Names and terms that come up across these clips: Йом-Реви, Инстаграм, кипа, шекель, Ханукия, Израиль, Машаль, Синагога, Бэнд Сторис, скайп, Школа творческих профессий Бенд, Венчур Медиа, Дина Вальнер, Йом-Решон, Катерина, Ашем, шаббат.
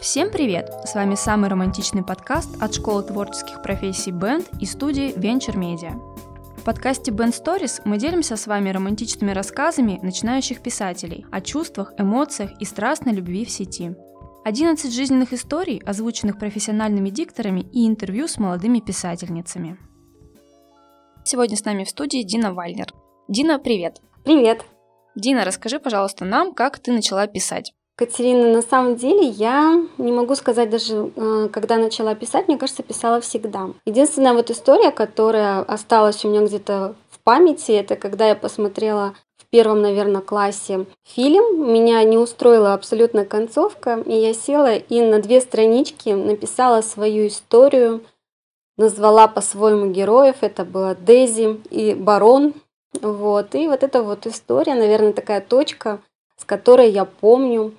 Всем привет! С вами самый романтичный подкаст от Школы творческих профессий Бенд и студии Венчур Медиа. В подкасте Бэнд Сторис мы делимся с вами романтичными рассказами начинающих писателей о чувствах, эмоциях и страстной любви в сети. 11 жизненных историй, озвученных профессиональными дикторами, и интервью с молодыми писательницами. Сегодня с нами в студии Дина Вальнер. Дина, привет! Привет! Дина, расскажи, пожалуйста, нам, как ты начала писать. Катерина, на самом деле я не могу сказать даже, когда начала писать, мне кажется, писала всегда. Единственная вот история, которая осталась у меня где-то в памяти, это когда я посмотрела в первом, наверное, классе фильм. Меня не устроила абсолютно концовка, и я села и на 2 странички написала свою историю, назвала по-своему героев. Это была Дейзи и Барон. Вот. И вот эта вот история, наверное, такая точка, с которой я помню,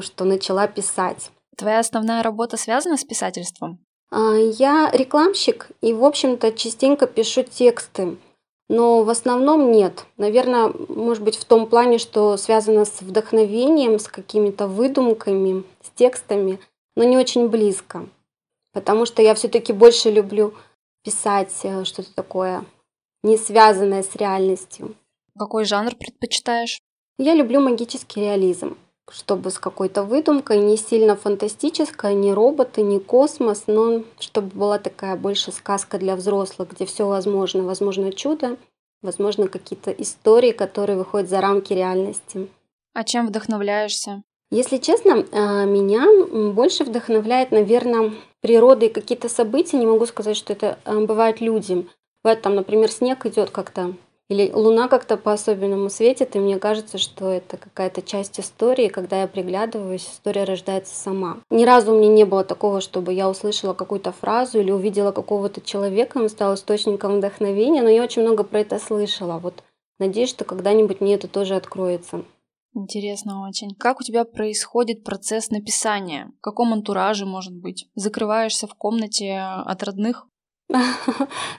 что начала писать. Твоя основная работа связана с писательством? Я рекламщик и, в общем-то, частенько пишу тексты, но в основном нет. Наверное, может быть, в том плане, что связано с вдохновением, с какими-то выдумками, с текстами, но не очень близко, потому что я все-таки больше люблю писать что-то такое, не связанное с реальностью. Какой жанр предпочитаешь? Я люблю магический реализм, чтобы с какой-то выдумкой, не сильно фантастической, не роботы, не космос, но чтобы была такая больше сказка для взрослых, где все возможно. Возможно чудо, возможно какие-то истории, которые выходят за рамки реальности. А чем вдохновляешься? Если честно, меня больше вдохновляет, наверное, природа и какие-то события. Не могу сказать, что это бывают люди. Бывает там, например, снег идет как-то. Или луна как-то по-особенному светит, и мне кажется, что это какая-то часть истории. Когда я приглядываюсь, история рождается сама. Ни разу у меня не было такого, чтобы я услышала какую-то фразу или увидела какого-то человека, он стал источником вдохновения, но я очень много про это слышала. Вот надеюсь, что когда-нибудь мне это тоже откроется. Интересно очень. Как у тебя происходит процесс написания? В каком антураже, может быть? Закрываешься в комнате от родных?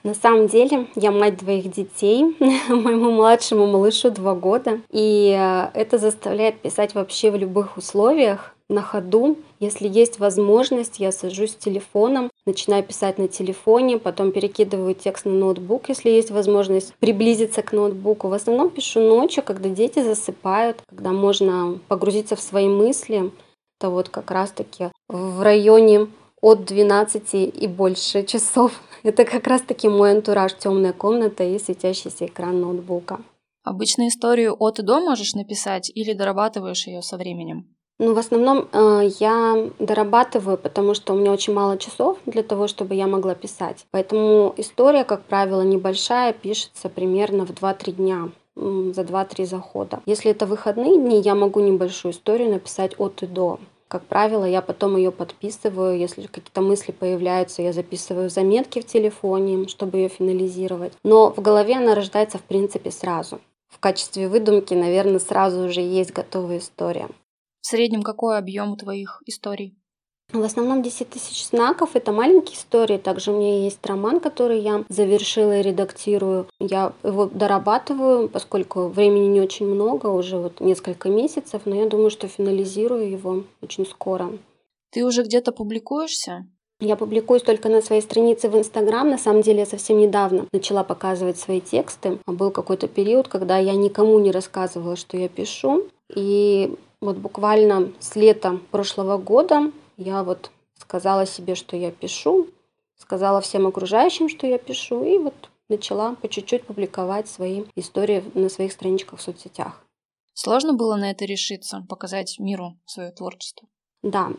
На самом деле, я мать 2 детей, моему младшему малышу 2 года, и это заставляет писать вообще в любых условиях, на ходу. Если есть возможность, я сажусь с телефоном, начинаю писать на телефоне, потом перекидываю текст на ноутбук, если есть возможность приблизиться к ноутбуку. В основном пишу ночью, когда дети засыпают, когда можно погрузиться в свои мысли. Это вот как раз-таки в районе от 12 и больше часов. Это как раз-таки мой антураж: темная комната и светящийся экран ноутбука. Обычно историю от и до можешь написать или дорабатываешь ее со временем? Ну, в основном я дорабатываю, потому что у меня очень мало часов для того, чтобы я могла писать. Поэтому история, как правило, небольшая, пишется примерно в 2-3 дня, за 2-3 захода. Если это выходные дни, я могу небольшую историю написать от и до. Как правило, я потом ее подписываю, если какие-то мысли появляются, я записываю заметки в телефоне, чтобы ее финализировать. Но в голове она рождается, в принципе, сразу. В качестве выдумки, наверное, сразу уже есть готовая история. В среднем какой объем твоих историй? В основном 10 тысяч знаков, это маленькие истории. Также у меня есть роман, который я завершила и редактирую. Я его дорабатываю, поскольку времени не очень много, уже вот несколько месяцев, но я думаю, что финализирую его очень скоро. Ты уже где-то публикуешься? Я публикуюсь только на своей странице в Инстаграм. На самом деле, я совсем недавно начала показывать свои тексты. Был какой-то период, когда я никому не рассказывала, что я пишу. И вот буквально с лета прошлого года я вот сказала себе, что я пишу, сказала всем окружающим, что я пишу, и вот начала по чуть-чуть публиковать свои истории на своих страничках в соцсетях. Сложно было на это решиться, показать миру свое творчество? Да,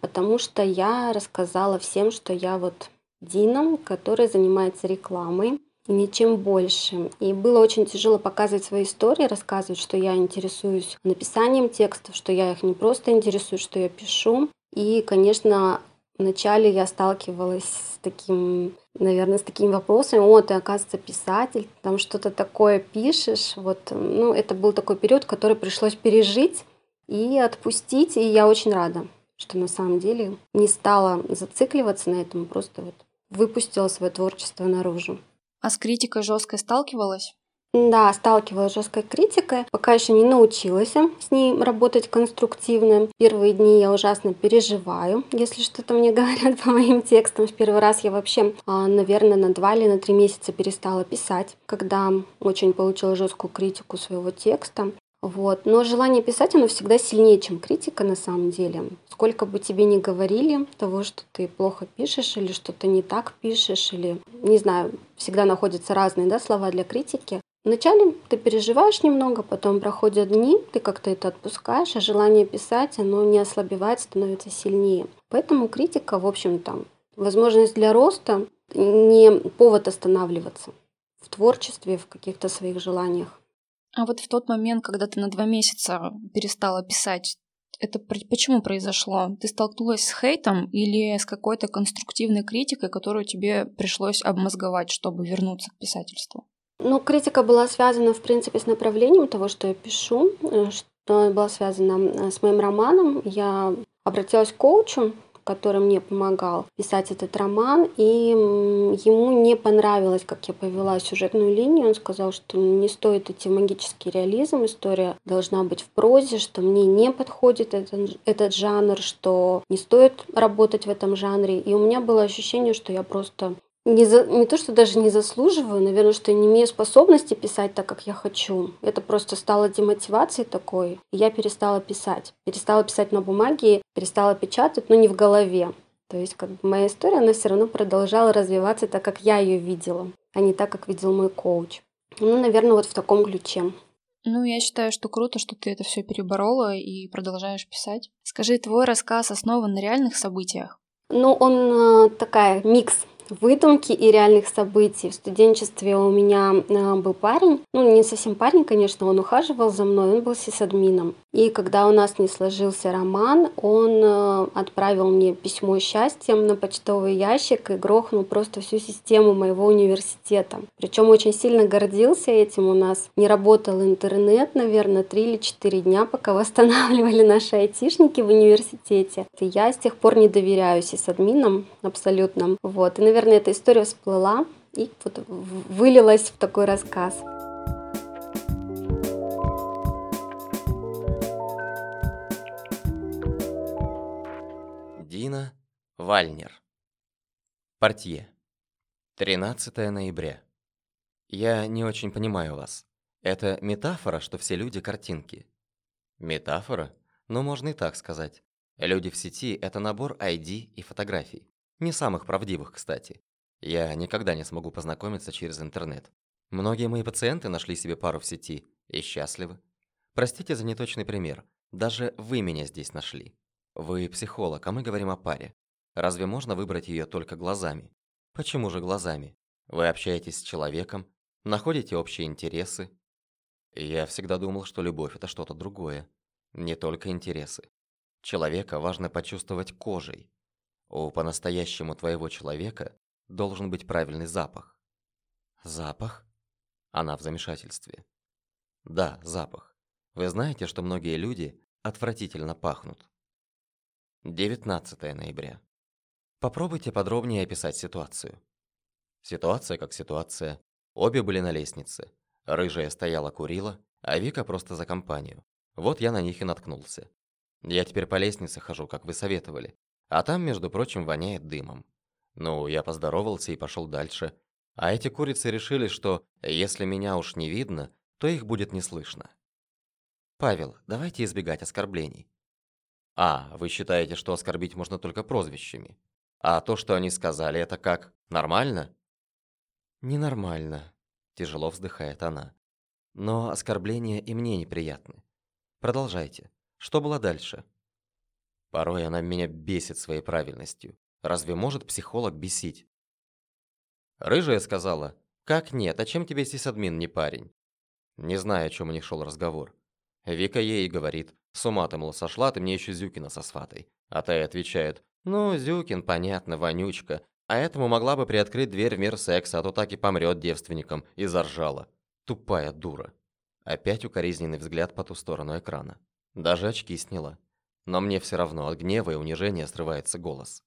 потому что я рассказала всем, что я вот Дина, которая занимается рекламой, и ничем больше. И было очень тяжело показывать свои истории, рассказывать, что я интересуюсь написанием текстов, что я их не просто интересуюсь, что я пишу. И, конечно, вначале я сталкивалась с таким, наверное, с такими вопросами: о, ты, оказывается, писатель, там что-то такое пишешь. Вот, ну, это был такой период, который пришлось пережить и отпустить. И я очень рада, что на самом деле не стала зацикливаться на этом, просто вот выпустила свое творчество наружу. А с критикой жесткой сталкивалась? Да, сталкивалась с жесткой критикой, пока еще не научилась с ней работать конструктивно. Первые дни я ужасно переживаю, если что-то мне говорят по моим текстам. В первый раз я вообще, наверное, на 2 или на 3 месяца перестала писать, когда очень получила жесткую критику своего текста. Но желание писать, оно всегда сильнее, чем критика на самом деле. Сколько бы тебе ни говорили того, что ты плохо пишешь или что ты не так пишешь, или, не знаю, всегда находятся разные слова для критики. Вначале ты переживаешь немного, потом проходят дни, ты как-то это отпускаешь, а желание писать, оно не ослабевает, становится сильнее. Поэтому критика, в общем-то, возможность для роста, не повод останавливаться в творчестве, в каких-то своих желаниях. А вот в тот момент, когда ты на 2 месяца перестала писать, это почему произошло? Ты столкнулась с хейтом или с какой-то конструктивной критикой, которую тебе пришлось обмозговать, чтобы вернуться к писательству? Критика была связана, в принципе, с направлением того, что я пишу, что была связана с моим романом. Я обратилась к коучу, который мне помогал писать этот роман, и ему не понравилось, как я повела сюжетную линию. Он сказал, что не стоит идти в магический реализм, история должна быть в прозе, что мне не подходит этот жанр, что не стоит работать в этом жанре. И у меня было ощущение, что я просто не то, что даже не заслуживаю, наверное, что я не имею способности писать так, как я хочу. Это просто стало демотивацией такой. Я перестала писать. Перестала писать на бумаге, перестала печатать, но не в голове. То есть моя история, она все равно продолжала развиваться так, как я ее видела, а не так, как видел мой коуч. Наверное, в таком ключе. Я считаю, что круто, что ты это все переборола и продолжаешь писать. Скажи, твой рассказ основан на реальных событиях? Он такая микс выдумки и реальных событий. В студенчестве у меня был парень, не совсем парень, конечно, он ухаживал за мной, он был сисадмином. И когда у нас не сложился роман, он отправил мне письмо счастьем на почтовый ящик и грохнул просто всю систему моего университета. Причем очень сильно гордился этим. У нас не работал интернет, наверное, 3 или 4 дня, пока восстанавливали наши айтишники в университете. И я с тех пор не доверяю сисадминам абсолютно. И, наверное, эта история всплыла и вылилась в такой рассказ. Дина Вальнер. Портье. 13 ноября. Я не очень понимаю вас. Это метафора, что все люди картинки? Метафора? Можно и так сказать. Люди в сети – это набор ID и фотографий. Не самых правдивых, кстати. Я никогда не смогу познакомиться через интернет. Многие мои пациенты нашли себе пару в сети и счастливы. Простите за неточный пример. Даже вы меня здесь нашли. Вы психолог, а мы говорим о паре. Разве можно выбрать ее только глазами? Почему же глазами? Вы общаетесь с человеком, находите общие интересы. Я всегда думал, что любовь – это что-то другое. Не только интересы. Человека важно почувствовать кожей. У по-настоящему твоего человека должен быть правильный запах. Запах? Она в замешательстве. Да, запах. Вы знаете, что многие люди отвратительно пахнут. 19 ноября. Попробуйте подробнее описать ситуацию. Ситуация как ситуация. Обе были на лестнице. Рыжая стояла, курила, а Вика просто за компанию. Я на них и наткнулся. Я теперь по лестнице хожу, как вы советовали. А там, между прочим, воняет дымом. Я поздоровался и пошел дальше. А эти курицы решили, что если меня уж не видно, то их будет не слышно. Павел, давайте избегать оскорблений. А, вы считаете, что оскорбить можно только прозвищами? А то, что они сказали, это как? Нормально? Ненормально, тяжело вздыхает она. Но оскорбления и мне неприятны. Продолжайте. Что было дальше? Порой она меня бесит своей правильностью. Разве может психолог бесить? Рыжая сказала: «Как нет, а чем тебе сисадмин не парень?» Не знаю, о чем у них шел разговор. Вика ей говорит: «С ума ты, мол, сошла, ты мне еще Зюкина со сватой». А та ей отвечает: Зюкин, понятно, вонючка, а этому могла бы приоткрыть дверь в мир секса, а то так и помрет девственником». И заржала. Тупая дура. Опять укоризненный взгляд по ту сторону экрана. Даже очки сняла. Но мне все равно, от гнева и унижения срывается голос.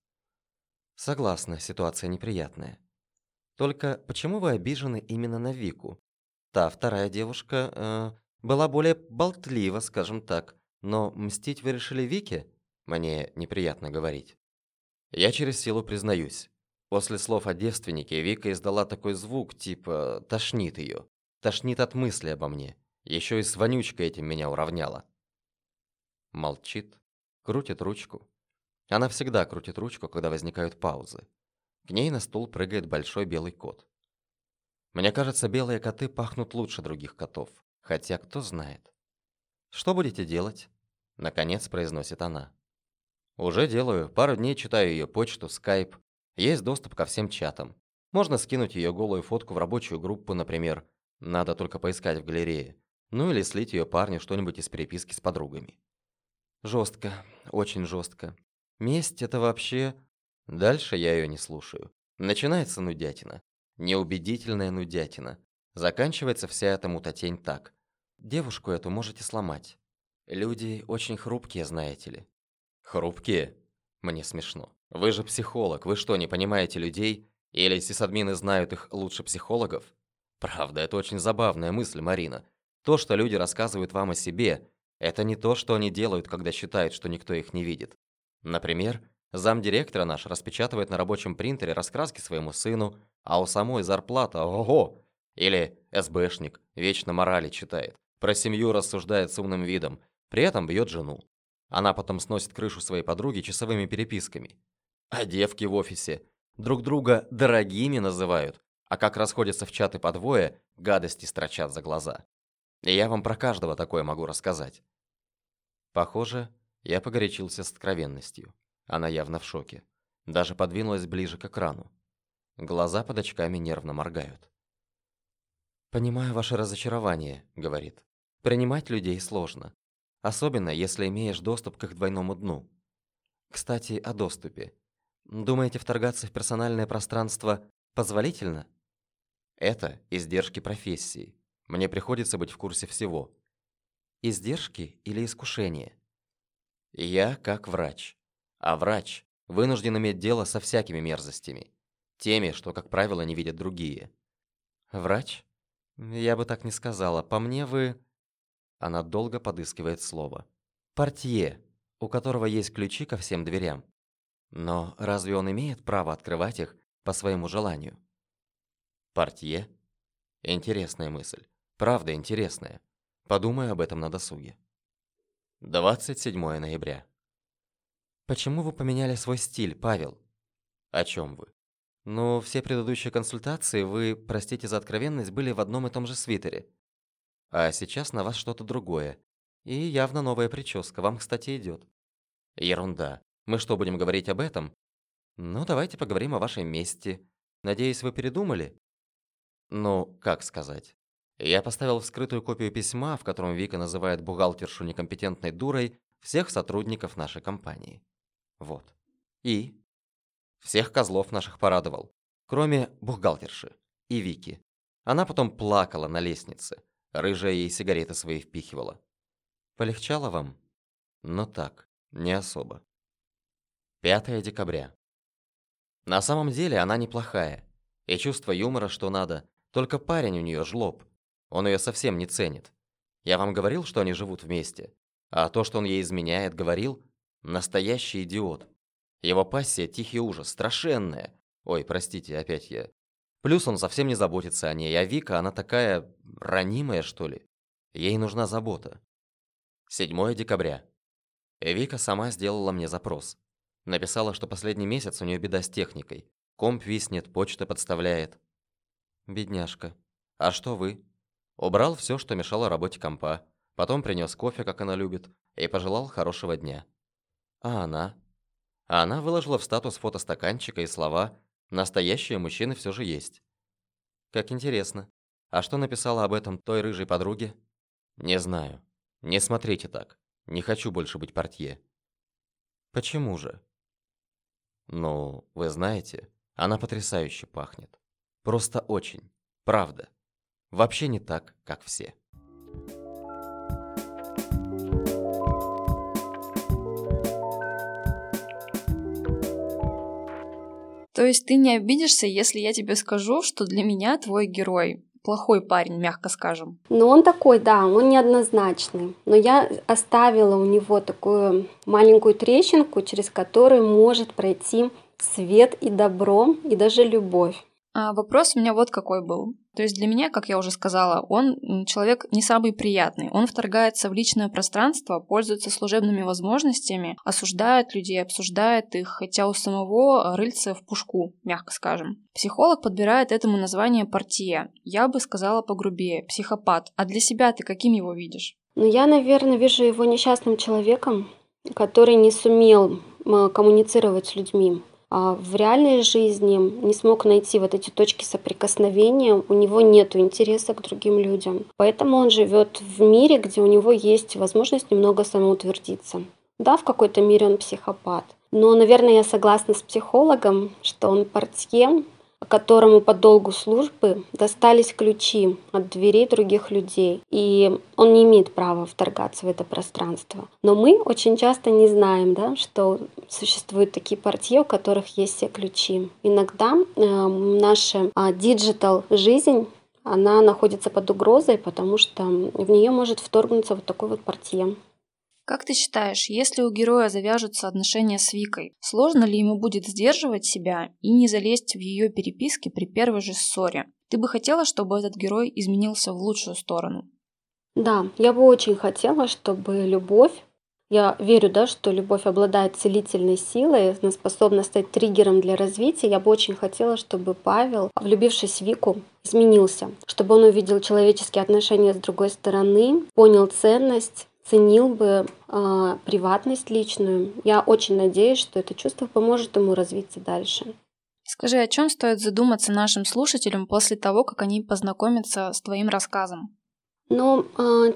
Согласна, ситуация неприятная. Только почему вы обижены именно на Вику? Та вторая девушка была более болтлива, скажем так, но мстить вы решили Вике? Мне неприятно говорить. Я через силу признаюсь. После слов о девственнике Вика издала такой звук, типа тошнит ее. Тошнит от мысли обо мне. Еще и с вонючкой этим меня уравняла. Молчит, крутит ручку. Она всегда крутит ручку, когда возникают паузы. К ней на стул прыгает большой белый кот. Мне кажется, белые коты пахнут лучше других котов. Хотя кто знает. «Что будете делать?» Наконец произносит она. «Уже делаю. Пару дней читаю ее почту, скайп. Есть доступ ко всем чатам. Можно скинуть ее голую фотку в рабочую группу, например. Надо только поискать в галерее. Ну или слить ее парню что-нибудь из переписки с подругами». Жестко. Очень жестко. Месть — это вообще... Дальше я ее не слушаю. Начинается нудятина. Неубедительная нудятина. Заканчивается вся эта мутатень так. Девушку эту можете сломать. Люди очень хрупкие, знаете ли. Хрупкие? Мне смешно. Вы же психолог, вы что, не понимаете людей? Или сисадмины знают их лучше психологов? Правда, это очень забавная мысль, Марина. То, что люди рассказывают вам о себе, это не то, что они делают, когда считают, что никто их не видит. Например, замдиректора наш распечатывает на рабочем принтере раскраски своему сыну, а у самой зарплата ого! Или СБшник вечно морали читает, про семью рассуждает с умным видом, при этом бьет жену. Она потом сносит крышу своей подруги часовыми переписками. А девки в офисе друг друга дорогими называют, а как расходятся в чаты по двое, гадости строчат за глаза. И я вам про каждого такое могу рассказать. Похоже, я погорячился с откровенностью. Она явно в шоке. Даже подвинулась ближе к экрану. Глаза под очками нервно моргают. «Понимаю ваше разочарование», — говорит. «Принимать людей сложно. Особенно, если имеешь доступ к их двойному дну. Кстати, о доступе. Думаете, вторгаться в персональное пространство позволительно?» «Это издержки профессии. Мне приходится быть в курсе всего». «Издержки или искушение?» «Я как врач. А врач вынужден иметь дело со всякими мерзостями. Теми, что, как правило, не видят другие». «Врач? Я бы так не сказала. По мне вы...» Она долго подыскивает слово. «Портье, у которого есть ключи ко всем дверям. Но разве он имеет право открывать их по своему желанию?» «Портье? Интересная мысль. Правда интересная. Подумаю об этом на досуге». 27 ноября. «Почему вы поменяли свой стиль, Павел?» «О чем вы?» «Ну, все предыдущие консультации вы, простите за откровенность, были в одном и том же свитере. А сейчас на вас что-то другое. И явно новая прическа. Вам, кстати, идет». «Ерунда. Мы что, будем говорить об этом?» «Ну, давайте поговорим о вашей мести. Надеюсь, вы передумали?» «Ну, как сказать. Я поставил вскрытую копию письма, в котором Вика называет бухгалтершу некомпетентной дурой всех сотрудников нашей компании. Вот. И всех козлов наших порадовал, кроме бухгалтерши и Вики. Она потом плакала на лестнице, рыжая ей сигареты свои впихивала. Полегчало вам? Но так, не особо. 5 декабря. На самом деле она неплохая, и чувство юмора что надо, только парень у нее жлоб, он ее совсем не ценит. Я вам говорил, что они живут вместе. А то, что он ей изменяет, говорил, настоящий идиот. Его пассия – тихий ужас, страшенная. Ой, простите, опять я. Плюс он совсем не заботится о ней, а Вика, она такая ранимая, что ли. Ей нужна забота. 7 декабря. Вика сама сделала мне запрос. Написала, что последний месяц у нее беда с техникой. Комп виснет, почта подставляет. Бедняжка. А что вы? Убрал все, что мешало работе компа. Потом принес кофе, как она любит, и пожелал хорошего дня. А она? А она выложила в статус фото стаканчика и слова «Настоящие мужчины все же есть». Как интересно. А что написала об этом той рыжей подруге? Не знаю. Не смотрите так. Не хочу больше быть портье. Почему же? Ну, вы знаете, она потрясающе пахнет. Просто очень. Правда. Вообще не так, как все. То есть ты не обидишься, если я тебе скажу, что для меня твой герой плохой парень, мягко скажем. Но он такой, да, он неоднозначный. Но я оставила у него такую маленькую трещинку, через которую может пройти свет и добро, и даже любовь. А вопрос у меня вот какой был. То есть для меня, как я уже сказала, он человек не самый приятный. Он вторгается в личное пространство, пользуется служебными возможностями, осуждает людей, обсуждает их, хотя у самого рыльце в пушку, мягко скажем. Психолог подбирает этому название «партия». Я бы сказала погрубее – психопат. А для себя ты каким его видишь? Ну, я, наверное, вижу его несчастным человеком, который не сумел коммуницировать с людьми. В реальной жизни не смог найти вот эти точки соприкосновения, у него нет интереса к другим людям. Поэтому он живет в мире, где у него есть возможность немного самоутвердиться. Да, в какой-то мере он психопат. Но, наверное, я согласна с психологом, что он партье, которому по долгу службы достались ключи от дверей других людей, и он не имеет права вторгаться в это пространство. Но мы очень часто не знаем, да, что существуют такие партии, у которых есть все ключи. Иногда наша диджитал-жизнь, она находится под угрозой, потому что в нее может вторгнуться вот такой вот партия. Как ты считаешь, если у героя завяжутся отношения с Викой, сложно ли ему будет сдерживать себя и не залезть в ее переписки при первой же ссоре? Ты бы хотела, чтобы этот герой изменился в лучшую сторону? Да, я бы очень хотела, чтобы любовь, я верю, да, что любовь обладает целительной силой, она способна стать триггером для развития. Я бы очень хотела, чтобы Павел, влюбившись в Вику, изменился, чтобы он увидел человеческие отношения с другой стороны, понял ценность, ценил бы приватность личную. Я очень надеюсь, что это чувство поможет ему развиться дальше. Скажи, о чем стоит задуматься нашим слушателям после того, как они познакомятся с твоим рассказом? Ну,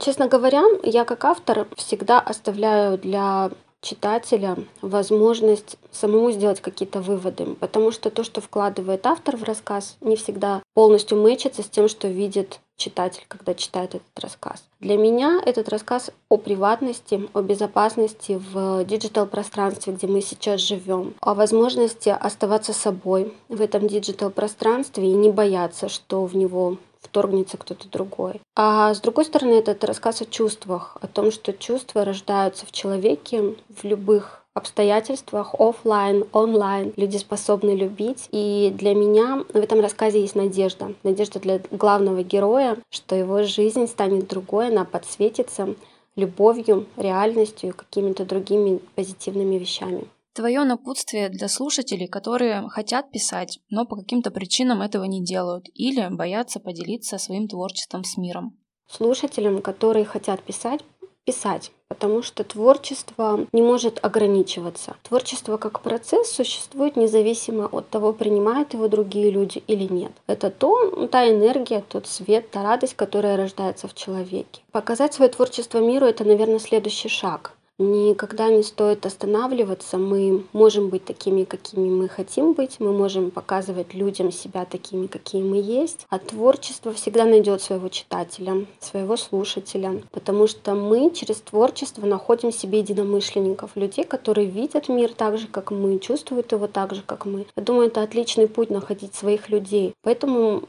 честно говоря, я как автор всегда оставляю для читателя возможность самому сделать какие-то выводы, потому что то, что вкладывает автор в рассказ, не всегда полностью мэчится с тем, что видит читатель, когда читает этот рассказ. Для меня этот рассказ о приватности, о безопасности в диджитал-пространстве, где мы сейчас живем, о возможности оставаться собой в этом диджитал-пространстве и не бояться, что в него вторгнется кто-то другой. А с другой стороны, этот рассказ о чувствах, о том, что чувства рождаются в человеке в любых обстоятельствах, офлайн, онлайн. Люди способны любить. И для меня в этом рассказе есть надежда. Надежда для главного героя, что его жизнь станет другой, она подсветится любовью, реальностью и какими-то другими позитивными вещами. Твое напутствие для слушателей, которые хотят писать, но по каким-то причинам этого не делают или боятся поделиться своим творчеством с миром. Слушателям, которые хотят писать, писать, потому что творчество не может ограничиваться. Творчество как процесс существует независимо от того, принимают его другие люди или нет. Это та энергия, тот свет, та радость, которая рождается в человеке. Показать свое творчество миру — это, наверное, следующий шаг. Никогда не стоит останавливаться, мы можем быть такими, какими мы хотим быть, мы можем показывать людям себя такими, какие мы есть, а творчество всегда найдет своего читателя, своего слушателя, потому что мы через творчество находим себе единомышленников, людей, которые видят мир так же, как мы, чувствуют его так же, как мы. Я думаю, это отличный путь находить своих людей, поэтому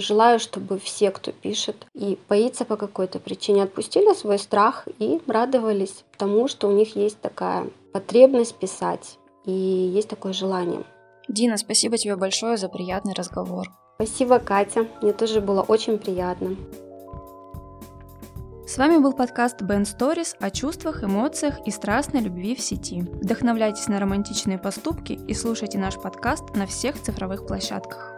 желаю, чтобы все, кто пишет и боится по какой-то причине, отпустили свой страх и радовались тому, что у них есть такая потребность писать и есть такое желание. Дина, спасибо тебе большое за приятный разговор. Спасибо, Катя. Мне тоже было очень приятно. С вами был подкаст Бэнд Сторис о чувствах, эмоциях и страстной любви в сети. Вдохновляйтесь на романтичные поступки и слушайте наш подкаст на всех цифровых площадках.